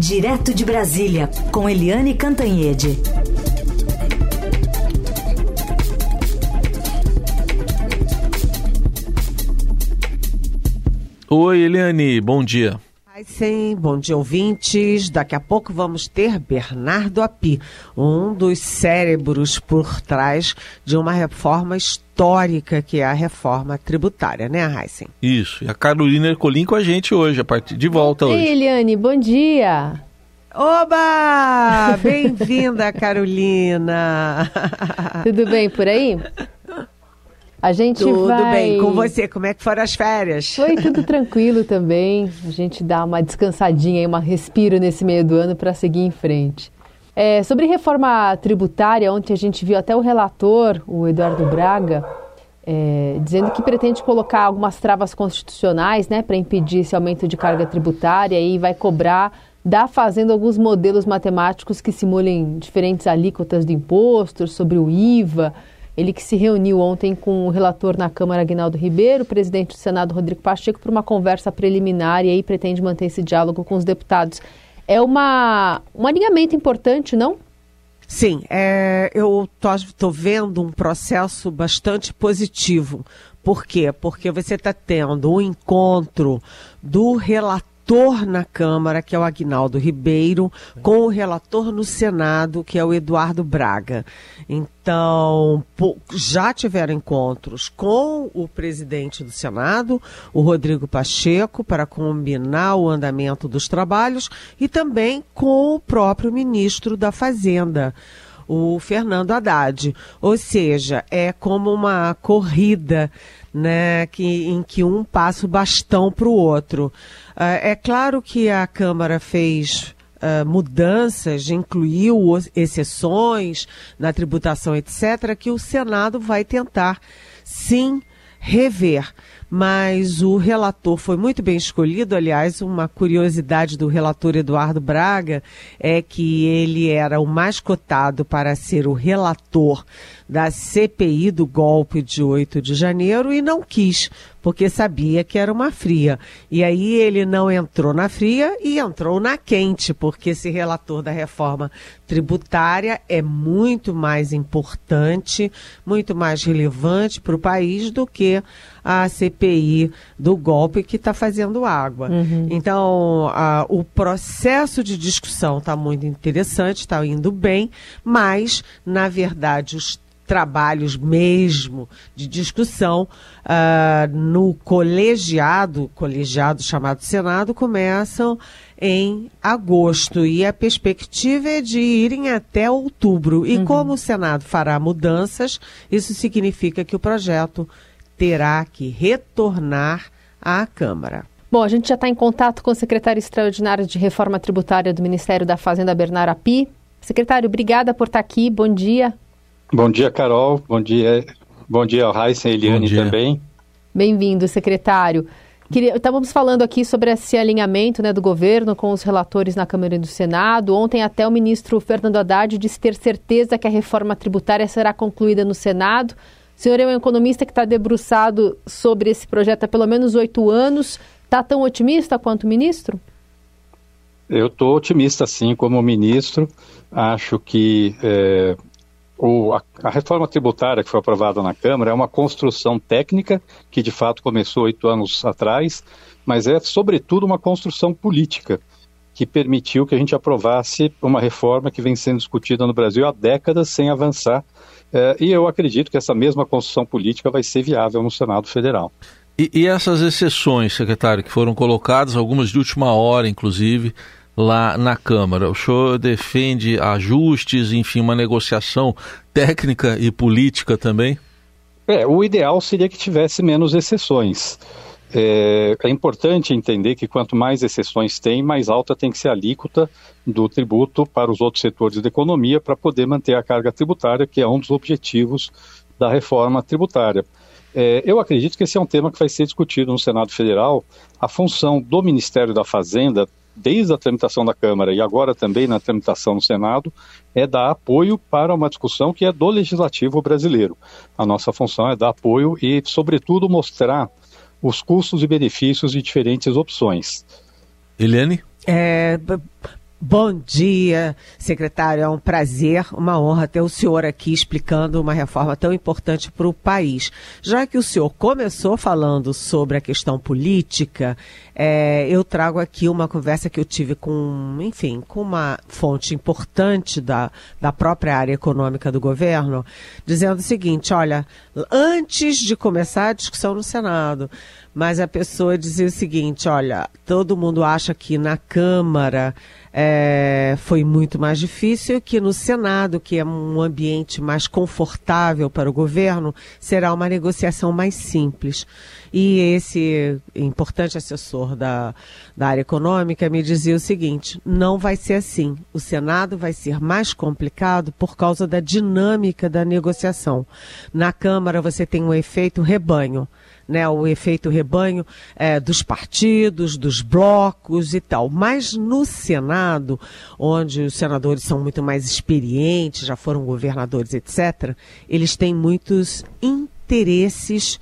Direto de Brasília, com Eliane Cantanhede. Oi, Eliane, bom dia. Sim, bom dia, ouvintes. Daqui a pouco vamos ter Bernardo Appy, um dos cérebros por trás de uma reforma histórica que é a reforma tributária, né, Raíssen? Isso, e a Carolina Ercolim com a gente hoje, a partir de volta hoje. Ei, Eliane, bom dia! Oba! Bem-vinda, Carolina! Tudo bem por aí? A gente tudo vai... Tudo bem, com você, como é que foram as férias? Foi tudo tranquilo também, a gente dá uma descansadinha, uma respiro nesse meio do ano para seguir em frente. Sobre reforma tributária, ontem a gente viu até o relator, o Eduardo Braga, dizendo que pretende colocar algumas travas constitucionais, né, para impedir esse aumento de carga tributária e vai cobrar da Fazenda alguns modelos matemáticos que simulem diferentes alíquotas do imposto, sobre o IVA. Ele que se reuniu ontem com o relator na Câmara, Aguinaldo Ribeiro, o presidente do Senado, Rodrigo Pacheco, para uma conversa preliminar e aí pretende manter esse diálogo com os deputados. É um alinhamento importante, não? Sim, eu estou vendo um processo bastante positivo. Por quê? Porque você está tendo um encontro do relator na Câmara, que é o Aguinaldo Ribeiro, com o relator no Senado, que é o Eduardo Braga. Então, já tiveram encontros com o presidente do Senado, o Rodrigo Pacheco, para combinar o andamento dos trabalhos, e também com o próprio ministro da Fazenda, o Fernando Haddad. Ou seja, é como uma corrida, né, em que um passa o bastão para o outro. É claro que a Câmara fez mudanças, incluiu exceções na tributação, etc., que o Senado vai tentar, sim, rever. Mas o relator foi muito bem escolhido. Aliás, uma curiosidade do relator Eduardo Braga é que ele era o mais cotado para ser o relator da CPI do golpe de 8 de janeiro e não quis, porque sabia que era uma fria. E aí ele não entrou na fria e entrou na quente, porque esse relator da reforma tributária é muito mais importante, muito mais relevante para o país do que a CPI do golpe que está fazendo água. Uhum. Então, o processo de discussão está muito interessante, está indo bem, mas, na verdade, os trabalhos mesmo de discussão no colegiado chamado Senado, começam em agosto e a perspectiva é de irem até outubro. E como o Senado fará mudanças, isso significa que o projeto terá que retornar à Câmara. Bom, a gente já está em contato com o secretário extraordinário de Reforma Tributária do Ministério da Fazenda, Bernard Appy. Secretário, obrigada por estar aqui. Bom dia. Bom dia, Carol. Bom dia ao Raíssa e Eliane também. Bem-vindo, secretário. Estávamos falando aqui sobre esse alinhamento, né, do governo com os relatores na Câmara e no Senado. Ontem até o ministro Fernando Haddad disse ter certeza que a reforma tributária será concluída no Senado. O senhor é um economista que está debruçado sobre esse projeto há pelo menos 8 anos. Está tão otimista quanto o ministro? Eu estou otimista, sim, como o ministro. Acho que a reforma tributária que foi aprovada na Câmara é uma construção técnica, que de fato começou 8 anos atrás, mas é sobretudo uma construção política, que permitiu que a gente aprovasse uma reforma que vem sendo discutida no Brasil há décadas sem avançar. E eu acredito que essa mesma construção política vai ser viável no Senado Federal. E essas exceções, secretário, que foram colocadas, algumas de última hora, inclusive, lá na Câmara. O senhor defende ajustes, enfim, uma negociação técnica e política também? O ideal seria que tivesse menos exceções. É importante entender que quanto mais exceções tem, mais alta tem que ser a alíquota do tributo para os outros setores da economia para poder manter a carga tributária, que é um dos objetivos da reforma tributária. Eu acredito que esse é um tema que vai ser discutido no Senado Federal. A função do Ministério da Fazenda, desde a tramitação da Câmara e agora também na tramitação no Senado, é dar apoio para uma discussão que é do legislativo brasileiro. A nossa função é dar apoio e, sobretudo, mostrar os custos e benefícios de diferentes opções. Eliane? Bom dia, secretário. É um prazer, uma honra ter o senhor aqui explicando uma reforma tão importante para o país. Já que o senhor começou falando sobre a questão política, eu trago aqui uma conversa que eu tive com uma fonte importante da própria área econômica do governo, dizendo o seguinte: olha, antes de começar a discussão no Senado, mas a pessoa dizia o seguinte: olha, todo mundo acha que na Câmara foi muito mais difícil, que no Senado, que é um ambiente mais confortável para o governo, será uma negociação mais simples. E esse importante assessor da área econômica me dizia o seguinte: não vai ser assim. O Senado vai ser mais complicado por causa da dinâmica da negociação. Na Câmara você tem um efeito rebanho, né, o efeito rebanho dos partidos, dos blocos e tal. Mas no Senado, onde os senadores são muito mais experientes, já foram governadores, etc., eles têm muitos interesses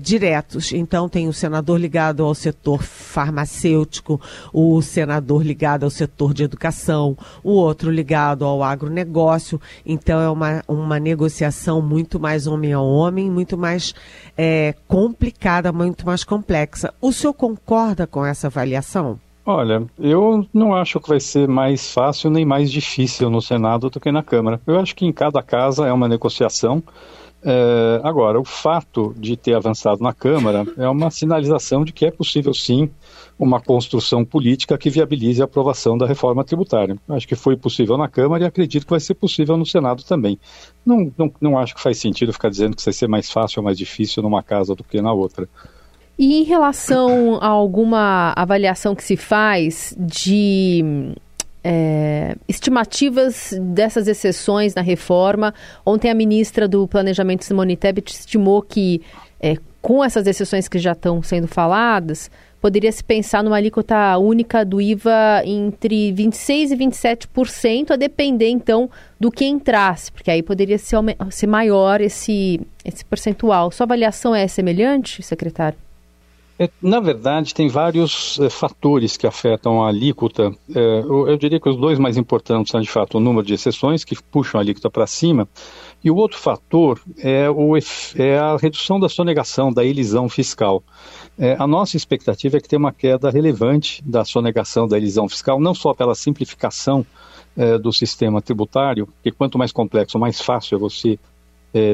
diretos. Então tem o senador ligado ao setor farmacêutico, o senador ligado ao setor de educação, o outro ligado ao agronegócio. Então é uma negociação muito mais homem a homem, muito mais complicada, muito mais complexa. O senhor concorda com essa avaliação? Olha, eu não acho que vai ser mais fácil nem mais difícil no Senado do que na Câmara. Eu acho que em cada casa é uma negociação. Agora, o fato de ter avançado na Câmara é uma sinalização de que é possível, sim, uma construção política que viabilize a aprovação da reforma tributária. Acho que foi possível na Câmara e acredito que vai ser possível no Senado também. Não acho que faz sentido ficar dizendo que vai ser mais fácil ou mais difícil numa casa do que na outra. E em relação a alguma avaliação que se faz de estimativas dessas exceções na reforma, ontem a ministra do Planejamento, Simone Tebet, estimou que com essas exceções que já estão sendo faladas, poderia se pensar numa alíquota única do IVA entre 26% e 27%, a depender então do que entrasse, porque aí poderia ser maior esse percentual. Sua avaliação é semelhante, secretário? Na verdade, tem vários fatores que afetam a alíquota. Eu diria que os dois mais importantes são, de fato, o número de exceções, que puxam a alíquota para cima, e o outro fator é a redução da sonegação, da elisão fiscal. A nossa expectativa é que tenha uma queda relevante da sonegação, da elisão fiscal, não só pela simplificação do sistema tributário, porque quanto mais complexo, mais fácil é você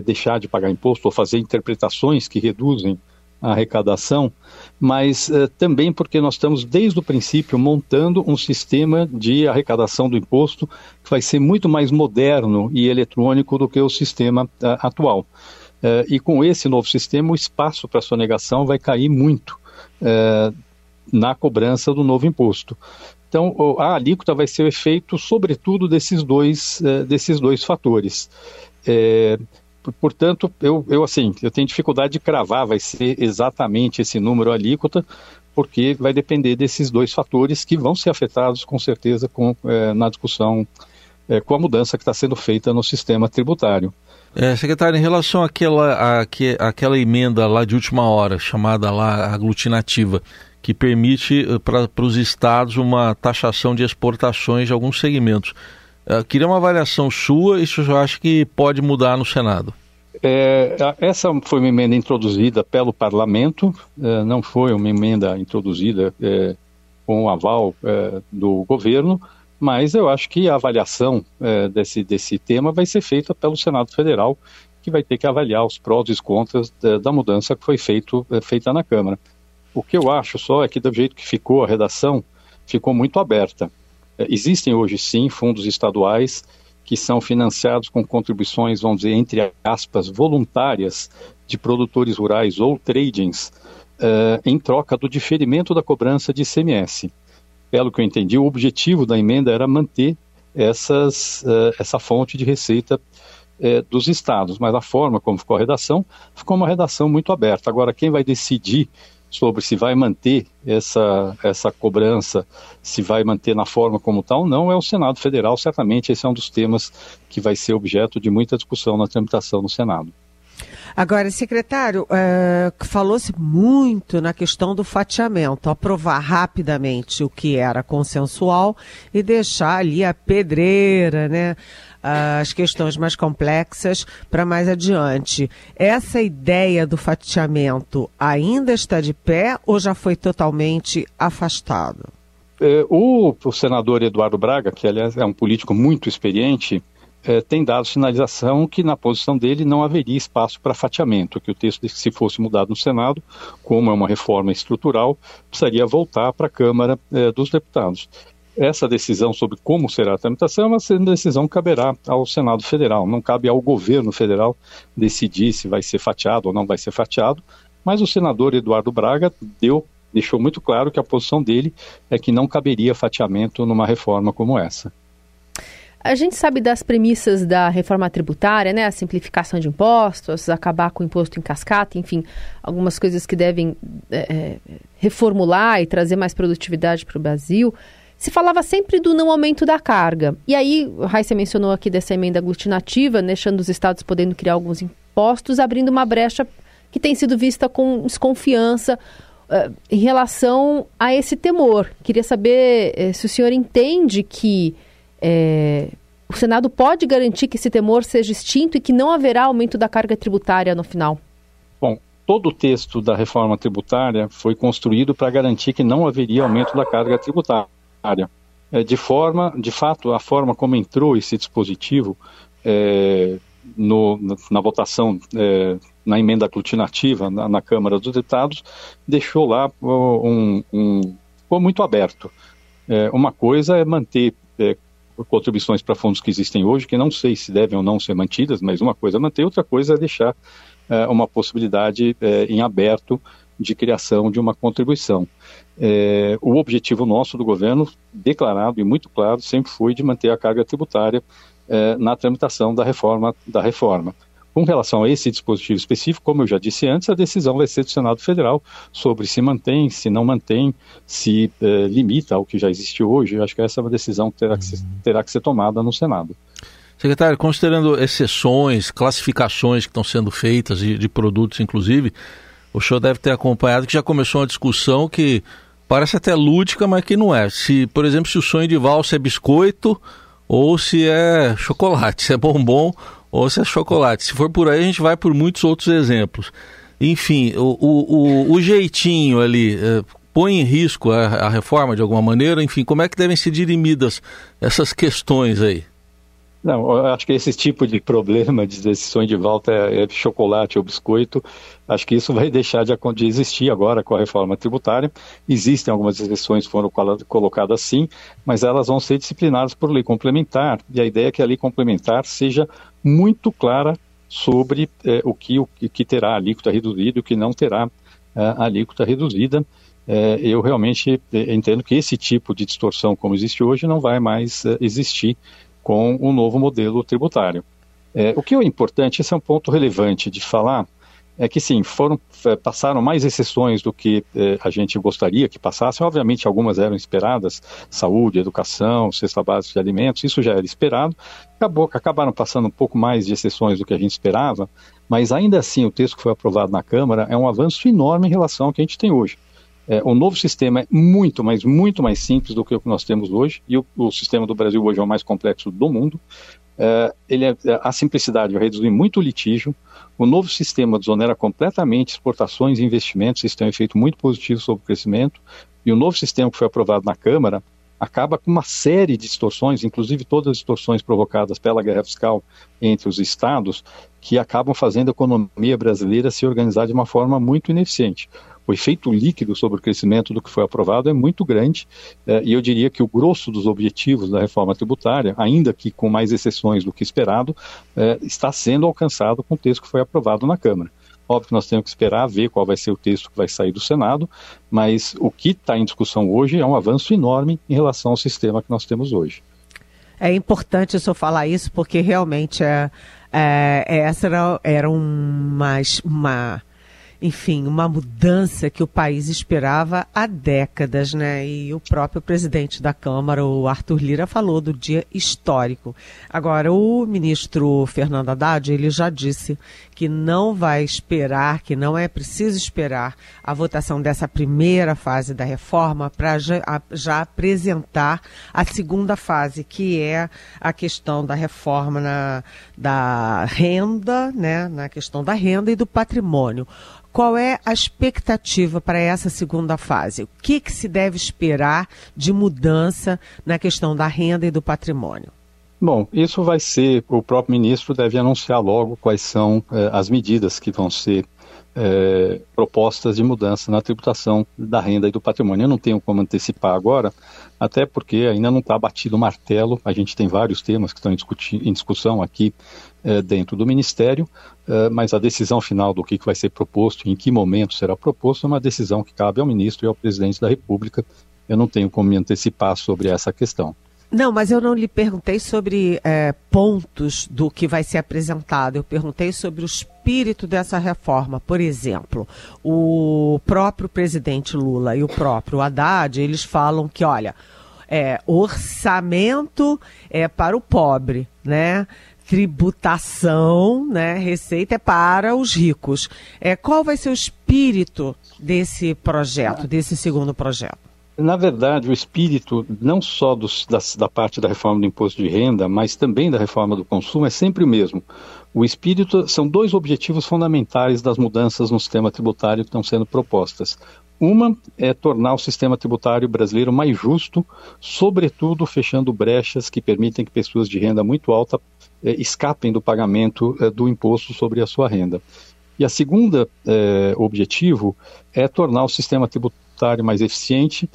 deixar de pagar imposto ou fazer interpretações que reduzem a arrecadação, mas também porque nós estamos, desde o princípio, montando um sistema de arrecadação do imposto que vai ser muito mais moderno e eletrônico do que o sistema atual. E com esse novo sistema, o espaço para sonegação vai cair muito na cobrança do novo imposto. Então, a alíquota vai ser o efeito, sobretudo, desses dois fatores. Portanto, eu tenho dificuldade de cravar, vai ser exatamente esse número alíquota, porque vai depender desses dois fatores que vão ser afetados, com certeza, na discussão, com a mudança que está sendo feita no sistema tributário. Secretário, em relação àquela emenda lá de última hora, chamada lá aglutinativa, que permite para os estados uma taxação de exportações de alguns segmentos, queria uma avaliação sua, isso eu acho que pode mudar no Senado. Essa foi uma emenda introduzida pelo Parlamento, não foi uma emenda introduzida com o aval do governo, mas eu acho que a avaliação desse tema vai ser feita pelo Senado Federal, que vai ter que avaliar os prós e os contras da mudança que foi feita na Câmara. O que eu acho só é que, do jeito que ficou a redação, ficou muito aberta. Existem hoje, sim, fundos estaduais que são financiados com contribuições, vamos dizer, entre aspas, voluntárias de produtores rurais ou tradings, em troca do diferimento da cobrança de ICMS. Pelo que eu entendi, o objetivo da emenda era manter essa fonte de receita dos estados, mas a forma como ficou a redação, ficou uma redação muito aberta. Agora, quem vai decidir sobre se vai manter essa cobrança, se vai manter na forma como está ou não, é o Senado Federal. Certamente esse é um dos temas que vai ser objeto de muita discussão na tramitação no Senado. Agora, secretário, falou-se muito na questão do fatiamento, aprovar rapidamente o que era consensual e deixar ali a pedreira, né? As questões mais complexas para mais adiante. Essa ideia do fatiamento ainda está de pé ou já foi totalmente afastado? O senador Eduardo Braga, que aliás é um político muito experiente, tem dado sinalização que na posição dele não haveria espaço para fatiamento, que o texto, se fosse mudado no Senado, como é uma reforma estrutural, precisaria voltar para a Câmara dos Deputados. Essa decisão sobre como será a tramitação é uma decisão que caberá ao Senado Federal, não cabe ao governo federal decidir se vai ser fatiado ou não vai ser fatiado, mas o senador Eduardo Braga deixou muito claro que a posição dele é que não caberia fatiamento numa reforma como essa. A gente sabe das premissas da reforma tributária, né? A simplificação de impostos, acabar com o imposto em cascata, enfim, algumas coisas que devem reformular e trazer mais produtividade para o Brasil. Se falava sempre do não aumento da carga. E aí, o Raíssa mencionou aqui dessa emenda aglutinativa, deixando os estados podendo criar alguns impostos, abrindo uma brecha que tem sido vista com desconfiança em relação a esse temor. Queria saber se o senhor entende que o Senado pode garantir que esse temor seja extinto e que não haverá aumento da carga tributária no final. Bom, todo o texto da reforma tributária foi construído para garantir que não haveria aumento da carga tributária. De fato, a forma como entrou esse dispositivo na votação, na emenda aglutinativa na Câmara dos Deputados, deixou lá ficou muito aberto. Uma coisa é manter contribuições para fundos que existem hoje, que não sei se devem ou não ser mantidas, mas uma coisa é manter, outra coisa é deixar uma possibilidade em aberto de criação de uma contribuição. O objetivo nosso do governo, declarado e muito claro, sempre foi de manter a carga tributária na tramitação da reforma. Com relação a esse dispositivo específico, como eu já disse antes, a decisão vai ser do Senado Federal sobre se mantém, se não mantém, se limita ao que já existe hoje. Eu acho que essa é uma decisão que terá que ser tomada no Senado. Secretário, considerando exceções, classificações que estão sendo feitas de produtos, inclusive, o senhor deve ter acompanhado que já começou uma discussão que parece até lúdica, mas que não é. Se, por exemplo, se o sonho de valsa é biscoito ou se é chocolate, se é bombom ou se é chocolate. Se for por aí, a gente vai por muitos outros exemplos. Enfim, o jeitinho ali põe em risco a reforma de alguma maneira? Enfim, como é que devem ser dirimidas essas questões aí? Não, eu acho que esse tipo de problema de decisões de volta é chocolate ou biscoito. Acho que isso vai deixar de existir agora com a reforma tributária. Existem algumas exceções que foram colocadas sim, mas elas vão ser disciplinadas por lei complementar. E a ideia é que a lei complementar seja muito clara sobre o que terá alíquota reduzida e o que não terá alíquota reduzida. Eu realmente entendo que esse tipo de distorção como existe hoje não vai mais existir com o novo modelo tributário. O que é importante, esse é um ponto relevante de falar, é que sim, passaram mais exceções do que a gente gostaria que passassem. Obviamente algumas eram esperadas, saúde, educação, cesta básica de alimentos, isso já era esperado. Acabaram passando um pouco mais de exceções do que a gente esperava, mas ainda assim o texto que foi aprovado na Câmara é um avanço enorme em relação ao que a gente tem hoje. O novo sistema é muito mais simples do que o que nós temos hoje, e o sistema do Brasil hoje é o mais complexo do mundo. A simplicidade vai reduzir muito o litígio. O novo sistema desonera completamente exportações e investimentos, isso tem um efeito muito positivo sobre o crescimento, e o novo sistema que foi aprovado na Câmara acaba com uma série de distorções, inclusive todas as distorções provocadas pela guerra fiscal entre os estados, que acabam fazendo a economia brasileira se organizar de uma forma muito ineficiente. O efeito líquido sobre o crescimento do que foi aprovado é muito grande, e eu diria que o grosso dos objetivos da reforma tributária, ainda que com mais exceções do que esperado, está sendo alcançado com o texto que foi aprovado na Câmara. Óbvio que nós temos que esperar ver qual vai ser o texto que vai sair do Senado, mas o que está em discussão hoje é um avanço enorme em relação ao sistema que nós temos hoje. É importante o senhor falar isso, porque realmente essa era uma enfim, uma mudança que o país esperava há décadas, né? E o próprio presidente da Câmara, o Arthur Lira, falou do dia histórico. Agora, o ministro Fernando Haddad, ele já disse que não vai esperar, que não é preciso esperar a votação dessa primeira fase da reforma para já apresentar a segunda fase, que é a questão da reforma da renda, né? Na questão da renda e do patrimônio. Qual é a expectativa para essa segunda fase? O que se deve esperar de mudança na questão da renda e do patrimônio? Bom, isso vai ser, o próprio ministro deve anunciar logo quais são as medidas que vão ser propostas de mudança na tributação da renda e do patrimônio. Eu não tenho como antecipar agora, até porque ainda não está batido o martelo. A gente tem vários temas que estão em discussão aqui dentro do Ministério, mas a decisão final do que vai ser proposto, em que momento será proposto, é uma decisão que cabe ao ministro e ao presidente da República. Eu não tenho como me antecipar sobre essa questão. Não, mas eu não lhe perguntei sobre pontos do que vai ser apresentado. Eu perguntei sobre o espírito dessa reforma. Por exemplo, o próprio presidente Lula e o próprio Haddad, eles falam que, olha, orçamento é para o pobre, né? Tributação, né? Receita é para os ricos. Qual vai ser o espírito desse projeto, desse segundo projeto? Na verdade, o espírito não só da parte da reforma do imposto de renda, mas também da reforma do consumo é sempre o mesmo. O espírito são dois objetivos fundamentais das mudanças no sistema tributário que estão sendo propostas. Uma é tornar o sistema tributário brasileiro mais justo, sobretudo fechando brechas que permitem que pessoas de renda muito alta escapem do pagamento do imposto sobre a sua renda. E a segunda objetivo é tornar o sistema tributário mais eficiente,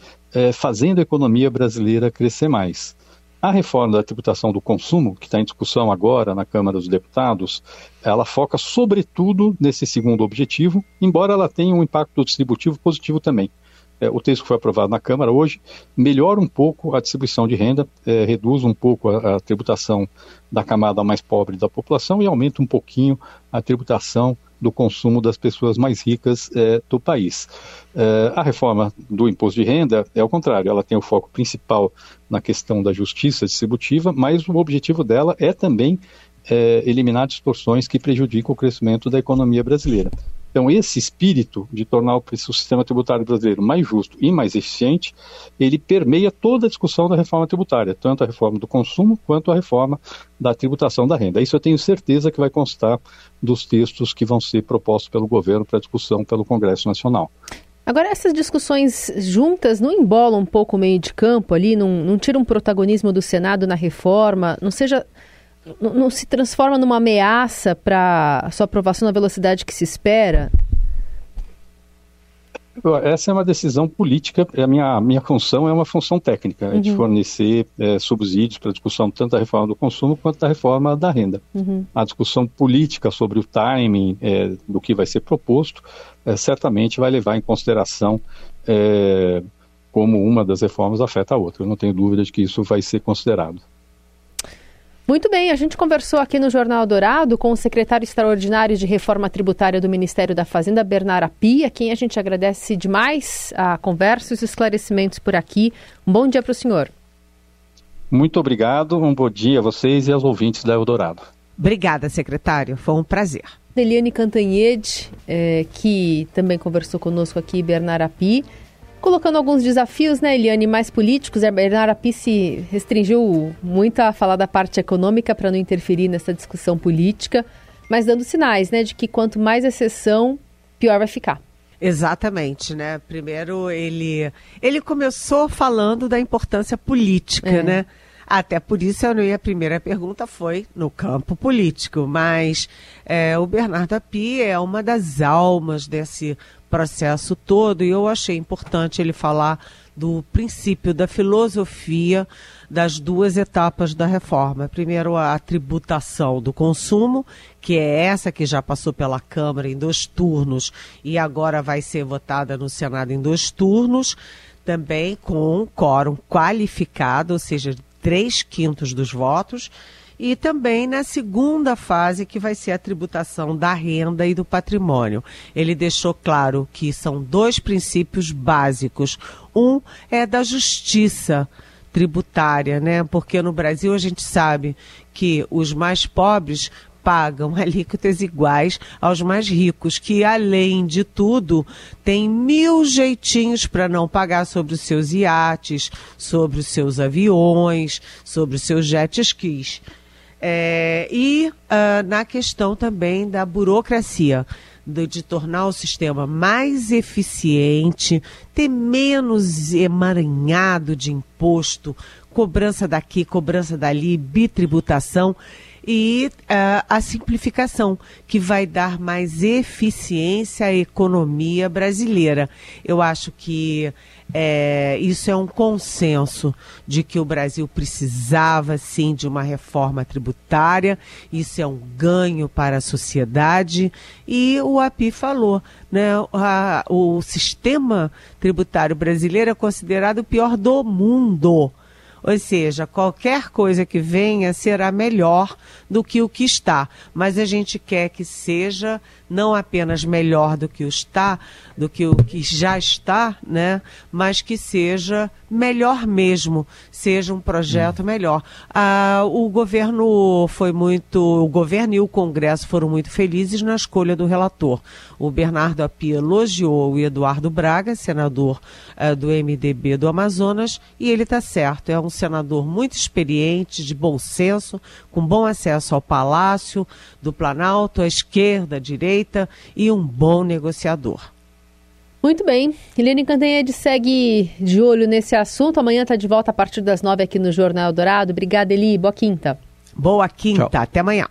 fazendo a economia brasileira crescer mais. A reforma da tributação do consumo, que está em discussão agora na Câmara dos Deputados, ela foca sobretudo nesse segundo objetivo, embora ela tenha um impacto distributivo positivo também. O texto que foi aprovado na Câmara hoje melhora um pouco a distribuição de renda, reduz um pouco a tributação da camada mais pobre da população e aumenta um pouquinho a tributação do consumo das pessoas mais ricas do país. A reforma do imposto de renda é ao contrário, ela tem o foco principal na questão da justiça distributiva, mas o objetivo dela é também eliminar distorções que prejudicam o crescimento da economia brasileira. Então, esse espírito de tornar o sistema tributário brasileiro mais justo e mais eficiente, ele permeia toda a discussão da reforma tributária, tanto a reforma do consumo quanto a reforma da tributação da renda. Isso eu tenho certeza que vai constar dos textos que vão ser propostos pelo governo para discussão pelo Congresso Nacional. Agora, essas discussões juntas não embolam um pouco o meio de campo ali, não tiram um protagonismo do Senado na reforma, não se transforma numa ameaça para a sua aprovação na velocidade que se espera? Essa é uma decisão política. A minha função é uma função técnica, é de fornecer subsídios para a discussão tanto da reforma do consumo quanto da reforma da renda. A discussão política sobre o timing do que vai ser proposto certamente vai levar em consideração como uma das reformas afeta a outra. Eu não tenho dúvida de que isso vai ser considerado. Muito bem, a gente conversou aqui no Jornal Dourado com o secretário extraordinário de Reforma Tributária do Ministério da Fazenda, Bernard Appy, a quem a gente agradece demais a conversa e os esclarecimentos por aqui. Um bom dia para o senhor. Muito obrigado, um bom dia a vocês e aos ouvintes da Eldorado. Obrigada, secretário, foi um prazer. Eliane Cantanhede, que também conversou conosco aqui, Bernard Appy, colocando alguns desafios, né, Eliane, mais políticos. A Bernard Appy se restringiu muito a falar da parte econômica para não interferir nessa discussão política, mas dando sinais, né, de que quanto mais exceção, pior vai ficar. Exatamente, né? Primeiro ele começou falando da importância política, né? Até por isso a primeira pergunta foi no campo político, mas o Bernard Appy é uma das almas desse processo todo e eu achei importante ele falar do princípio, da filosofia das duas etapas da reforma. Primeiro, a tributação do consumo, que é essa que já passou pela Câmara em 2 turnos e agora vai ser votada no Senado em 2 turnos, também com um quórum qualificado, ou seja, 3/5 dos votos, e também na segunda fase, que vai ser a tributação da renda e do patrimônio. Ele deixou claro que são dois princípios básicos. Um é da justiça tributária, né? Porque no Brasil a gente sabe que os mais pobres pagam alíquotas iguais aos mais ricos, que, além de tudo, tem mil jeitinhos para não pagar sobre os seus iates, sobre os seus aviões, sobre os seus jet skis. Na questão também da burocracia, de tornar o sistema mais eficiente, ter menos emaranhado de imposto, cobrança daqui, cobrança dali, bitributação, e a simplificação, que vai dar mais eficiência à economia brasileira. Eu acho que isso é um consenso de que o Brasil precisava, sim, de uma reforma tributária. Isso é um ganho para a sociedade. E o Appy falou, né, o sistema tributário brasileiro é considerado o pior do mundo. Ou seja, qualquer coisa que venha será melhor do que o que está. Mas a gente quer que seja não apenas melhor do que o que já está, né? Mas que seja melhor mesmo, seja um projeto melhor. O governo e o Congresso foram muito felizes na escolha do relator. O Bernard Appy elogiou o Eduardo Braga, senador do MDB do Amazonas, e ele está certo. É um senador muito experiente, de bom senso, com bom acesso ao Palácio do Planalto, à esquerda, à direita, e um bom negociador. Muito bem. Eliane Cantanhede segue de olho nesse assunto. Amanhã está de volta a partir das 9h aqui no Jornal Dourado. Obrigada, Eli. Boa quinta. Boa quinta. Tchau. Até amanhã.